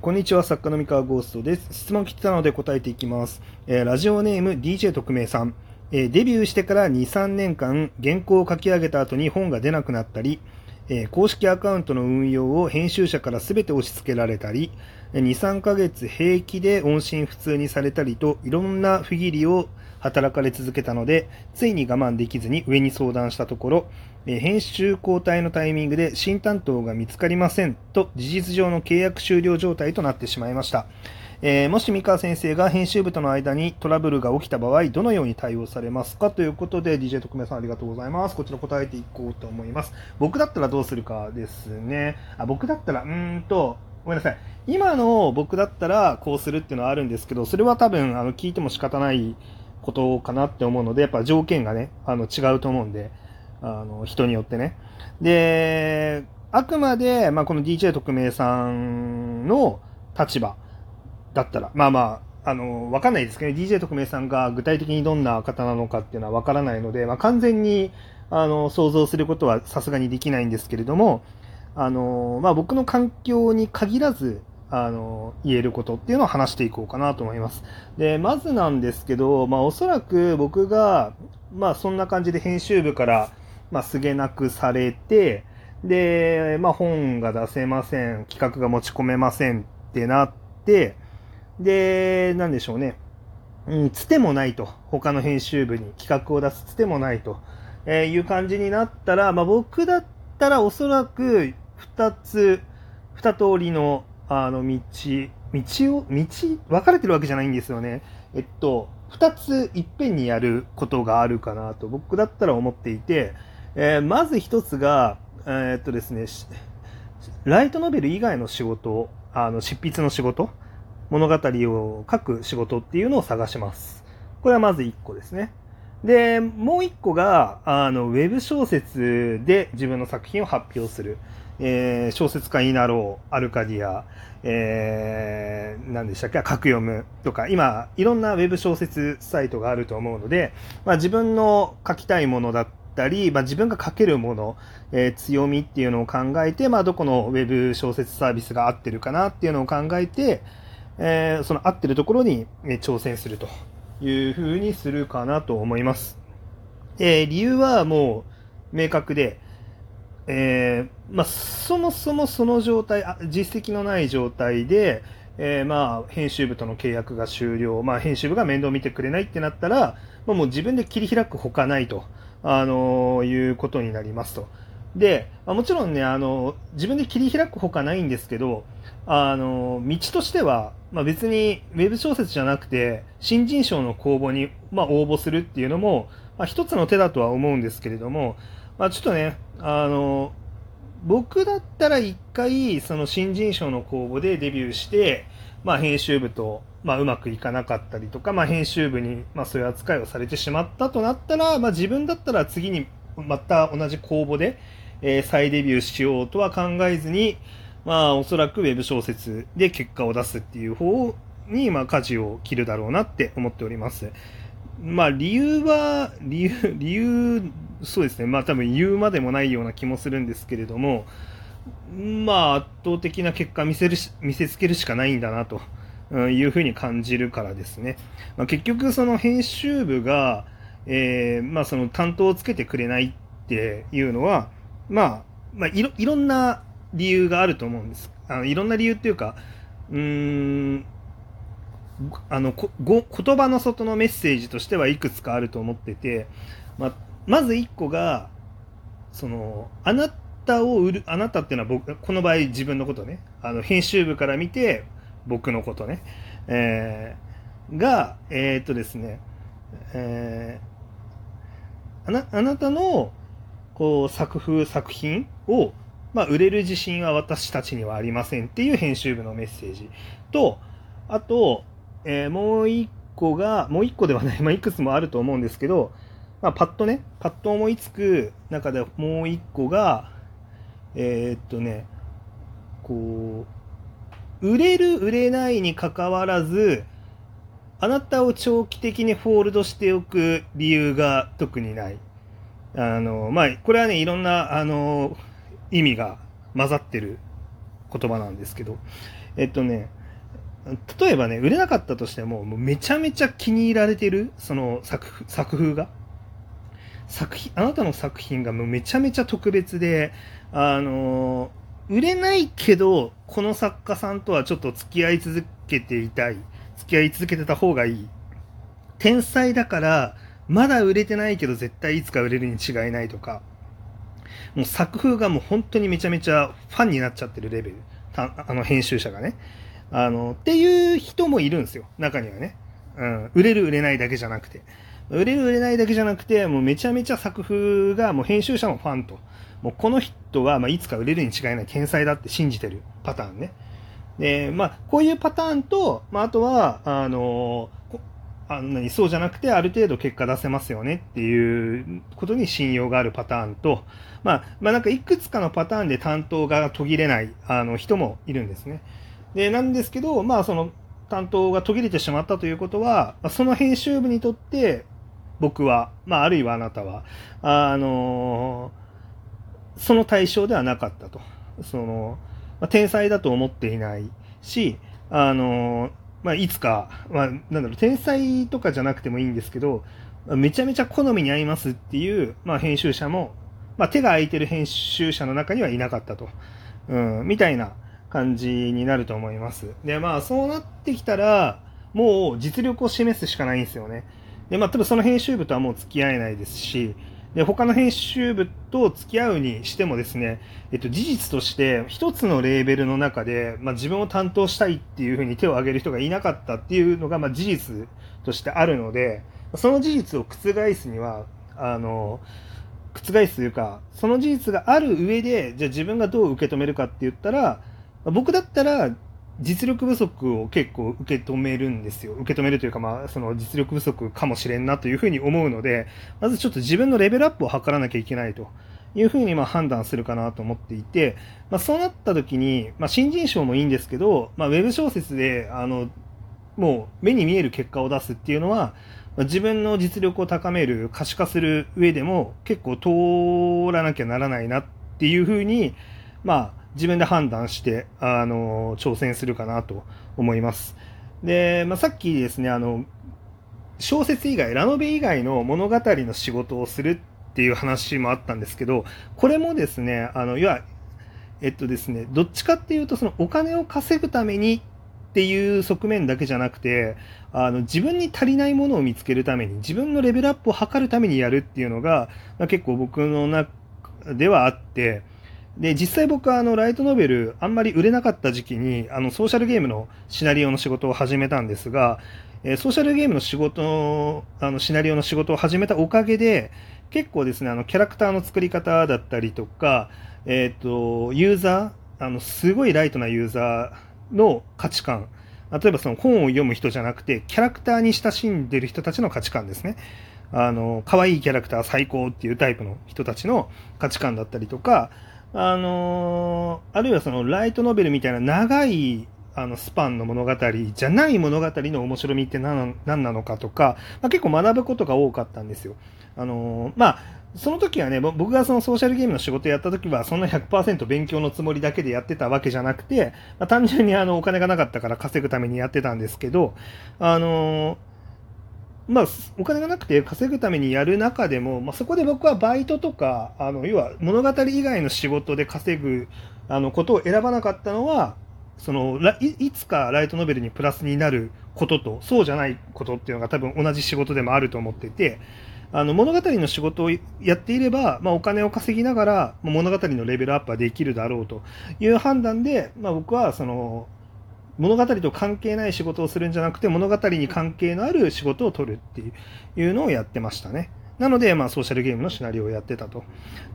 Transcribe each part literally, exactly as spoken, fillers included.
こんにちは、作家の三河ゴーストです。質問来てたので答えていきます。えー、ラジオネーム ディージェー 特命さん、えー。デビューしてからに、さんねんかん、原稿を書き上げた後に本が出なくなったり、えー、公式アカウントの運用を編集者から全て押し付けられたり、に、さんかげつ平気で音信不通にされたりと、いろんな不義理を働かれ続けたので、ついに我慢できずに上に相談したところ、編集交代のタイミングで新担当が見つかりませんと事実上の契約終了状態となってしまいました、えー、もし三河先生が編集部との間にトラブルが起きた場合どのように対応されますかということで ディージェー 特命さんありがとうございます。こちら答えていこうと思います。僕だったらどうするかですね。あ僕だったらうーんとごめんなさい。今の僕だったらこうするっていうのはあるんですけど、それは多分あの聞いても仕方ないことかなって思うので、やっぱ条件がねあの違うと思うんで、あの人によってね。で、あくまで、まあ、この ディージェー 特命さんの立場だったら、まあまあ、あの、わかんないですけど、ね、ディージェー 特命さんが具体的にどんな方なのかっていうのはわからないので、まあ、完全に、あの、想像することはさすがにできないんですけれども、あの、まあ、僕の環境に限らず、あの、言えることっていうのを話していこうかなと思います。で、まずなんですけど、まあ、おそらく僕が、まあ、そんな感じで編集部から、まあ、すげなくされて、で、まあ、本が出せません、企画が持ち込めませんってなって、で、なんでしょうね。うん、つてもないと。他の編集部に企画を出すつてもないと、えー、いう感じになったら、まあ、僕だったらおそらく二つ、二通りの、あの、道、道を、道、分かれてるわけじゃないんですよね。えっと、二ついっぺんにやることがあるかなと、僕だったら思っていて、えー、まず一つが、えー、っとですね、ライトノベル以外の仕事、あの、執筆の仕事、物語を書く仕事っていうのを探します。これはまず一個ですね。で、もう一個が、あの、ウェブ小説で自分の作品を発表する。えー、小説家になろう、アルカディア、えー、何でしたっけ、書く読むとか、今、いろんなウェブ小説サイトがあると思うので、まあ自分の書きたいものだったりたり、まあ、自分が書けるもの、えー、強みっていうのを考えて、まあ、どこのウェブ小説サービスが合ってるかなっていうのを考えて、えー、その合ってるところに挑戦するというふうにするかなと思います。えー、理由はもう明確で、えー、まあ、そもそもその状態、実績のない状態で、えー、まあ、編集部との契約が終了、まあ、編集部が面倒見てくれないってなったら、まあ、もう自分で切り開くほかないと。あの、いうことになりますと。で、もちろんね、あの、自分で切り開くほかないんですけど、あの、道としては、まあ、別にウェブ小説じゃなくて、新人賞の公募に、まあ、応募するっていうのも、まあ、一つの手だとは思うんですけれども、まあ、ちょっとね、あの、僕だったら一回、その新人賞の公募でデビューして、まあ、編集部と、まあ、うまくいかなかったりとか、まあ、編集部に、まあ、そういう扱いをされてしまったとなったら、まあ、自分だったら次にまた同じ公募で、えー、再デビューしようとは考えずに、まあ、おそらくウェブ小説で結果を出すっていう方に、まあ、舵を切るだろうなって思っております。まあ、理由は、理由、理由、そうですね。まあ、多分言うまでもないような気もするんですけれども、まあ、圧倒的な結果見せるし、見せつけるしかないんだなと。いうふうに感じるからですね。まあ、結局その編集部が、えー、まあその担当をつけてくれないっていうのは、まあ、まあいろ、いろんな理由があると思うんです。あのいろんな理由っていうか、うーん、あの、こ、ご、言葉の外のメッセージとしてはいくつかあると思ってて、まあ、まず一個が、その、あなたを売る、あなたっていうのは僕、この場合自分のことね、あの編集部から見て、僕のことね、えー、が、えー、っとですね、えー、あな、あなたの、こう、作風、作品を、まあ、売れる自信は私たちにはありませんっていう編集部のメッセージと、あと、えー、もう一個が、もう一個ではない、まあ、いくつもあると思うんですけど、まあ、パッとね、パッと思いつく中でもう一個が、えー、っとね、こう、売れる売れないに関わらず、あなたを長期的にホールドしておく理由が特にない。あの、まあ、これはね、いろんな、あの、意味が混ざってる言葉なんですけど、えっとね、例えばね、売れなかったとしても、もうめちゃめちゃ気に入られてる、その作、作風が。作品、あなたの作品がもうめちゃめちゃ特別で、あの、売れないけど、この作家さんとはちょっと付き合い続けていたい。付き合い続けてた方がいい。天才だから、まだ売れてないけど絶対いつか売れるに違いないとか、もう作風がもう本当にめちゃめちゃファンになっちゃってるレベル。たあの編集者がね。あの、っていう人もいるんですよ。中にはね。うん。売れる売れないだけじゃなくて。売れる売れないだけじゃなくて、もうめちゃめちゃ作風が、もう編集者もファンと。もうこの人は、まあ、いつか売れるに違いない天才だって信じてるパターンね。で、まあ、こういうパターンと、まあ、あとは、あの、あの何そうじゃなくて、ある程度結果出せますよねっていうことに信用があるパターンと、まあ、まあ、なんかいくつかのパターンで担当が途切れない、あの、人もいるんですね。で、なんですけど、まあ、その、担当が途切れてしまったということは、その編集部にとって、僕は、まあ、あるいはあなたは、あのー、その対象ではなかったと。その、まあ、天才だと思っていないし、あのー、まあ、いつか、まあ、なんだろう、天才とかじゃなくてもいいんですけど、めちゃめちゃ好みに合いますっていう、まあ、編集者も、まあ、手が空いてる編集者の中にはいなかったと。うん、みたいな感じになると思います。で、まあ、そうなってきたら、もう実力を示すしかないんですよね。で、まあ、多分その編集部とはもう付き合えないですし、で、他の編集部と付き合うにしてもですね、えっと、事実として一つのレーベルの中で、まあ、自分を担当したいっていうふうに手を挙げる人がいなかったっていうのが、まあ、事実としてあるので、その事実を覆すには、あの、覆すというか、その事実がある上で、じゃあ自分がどう受け止めるかって言ったら、僕だったら、実力不足を結構受け止めるんですよ。受け止めるというか、まあ、その実力不足かもしれんなというふうに思うので、まずちょっと自分のレベルアップを図らなきゃいけないというふうにまあ判断するかなと思っていて、まあ、そうなった時に、まあ、新人賞もいいんですけど、まあ、ウェブ小説で、あの、もう目に見える結果を出すっていうのは、自分の実力を高める、可視化する上でも結構通らなきゃならないなっていうふうに、まあ、自分で判断して、あの、挑戦するかなと思います。で、まあ、さっきですね、あの、小説以外、ラノベ以外の物語の仕事をするっていう話もあったんですけど、これもですね、あの、いわ、えっとですね、どっちかっていうと、そのお金を稼ぐためにっていう側面だけじゃなくて、あの、自分に足りないものを見つけるために、自分のレベルアップを図るためにやるっていうのが、まあ、結構僕の中ではあって、で、実際僕はあの、ライトノベル、あんまり売れなかった時期に、あの、ソーシャルゲームのシナリオの仕事を始めたんですが、えー、ソーシャルゲームの仕事、あの、シナリオの仕事を始めたおかげで、結構ですね、あの、キャラクターの作り方だったりとか、えっと、ユーザー、あの、すごいライトなユーザーの価値観。例えばその本を読む人じゃなくて、キャラクターに親しんでる人たちの価値観ですね。あの、可愛いキャラクター最高っていうタイプの人たちの価値観だったりとか、あのー、あるいはそのライトノベルみたいな長いあのスパンの物語じゃない物語の面白みって何なのかとか、まあ、結構学ぶことが多かったんですよ。あのー、まあ、その時はね、僕がそのソーシャルゲームの仕事やった時はそんな ひゃくパーセント 勉強のつもりだけでやってたわけじゃなくて、まあ、単純にあのお金がなかったから稼ぐためにやってたんですけど、あのー、まあ、お金がなくて稼ぐためにやる中でも、まあ、そこで僕はバイトとか、あの、要は物語以外の仕事で稼ぐ、あの、ことを選ばなかったのは、その、いつかライトノベルにプラスになることと、そうじゃないことっていうのが多分同じ仕事でもあると思ってて、あの、物語の仕事をやっていれば、まあ、お金を稼ぎながら、物語のレベルアップはできるだろうという判断で、まあ、僕は、その、物語と関係ない仕事をするんじゃなくて、物語に関係のある仕事を取るっていうのをやってましたね。なので、まあ、ソーシャルゲームのシナリオをやってたと。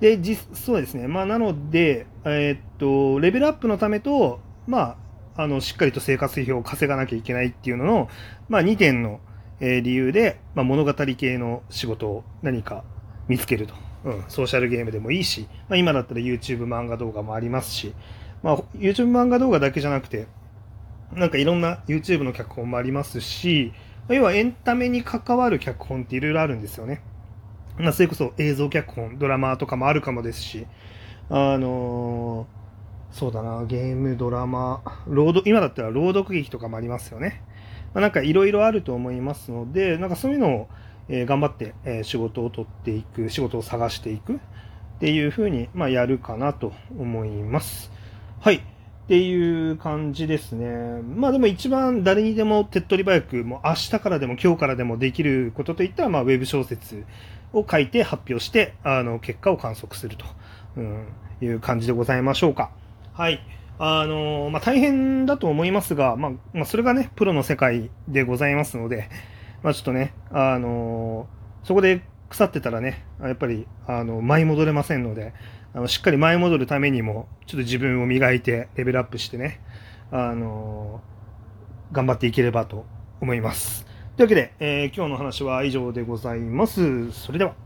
で、実、そうですね。まあ、なので、えー、っと、レベルアップのためと、まあ、あの、しっかりと生活費を稼がなきゃいけないっていうのの、まあ、にてんの、えー、理由で、まあ、物語系の仕事を何か見つけると。うん、ソーシャルゲームでもいいし、まあ、今だったら YouTube 漫画動画もありますし、まあ、YouTube 漫画動画だけじゃなくて、なんかいろんな YouTube の脚本もありますし、要はエンタメに関わる脚本っていろいろあるんですよね。まあ、それこそ映像脚本、ドラマとかもあるかもですし、あのそうだな、ゲーム、ドラマ、朗読、今だったら朗読劇とかもありますよね。まあ、なんかいろいろあると思いますので、なんかそういうのを、えー、頑張って、えー、仕事を取っていく、仕事を探していくっていうふうに、まあ、やるかなと思います。はい。っていう感じですね。まあでも一番誰にでも手っ取り早く、もう明日からでも今日からでもできることといったら、まあウェブ小説を書いて発表して、あの、結果を観測すると、うん、いう感じでございましょうか。はい。あの、まあ大変だと思いますが、まあ、まあそれがね、プロの世界でございますので、まあちょっとね、あの、そこで腐ってたらね、やっぱり、あの、舞い戻れませんので、あのしっかり舞い戻るためにも、ちょっと自分を磨いて、レベルアップしてね、あのー、頑張っていければと思います。というわけで、えー、今日の話は以上でございます。それでは。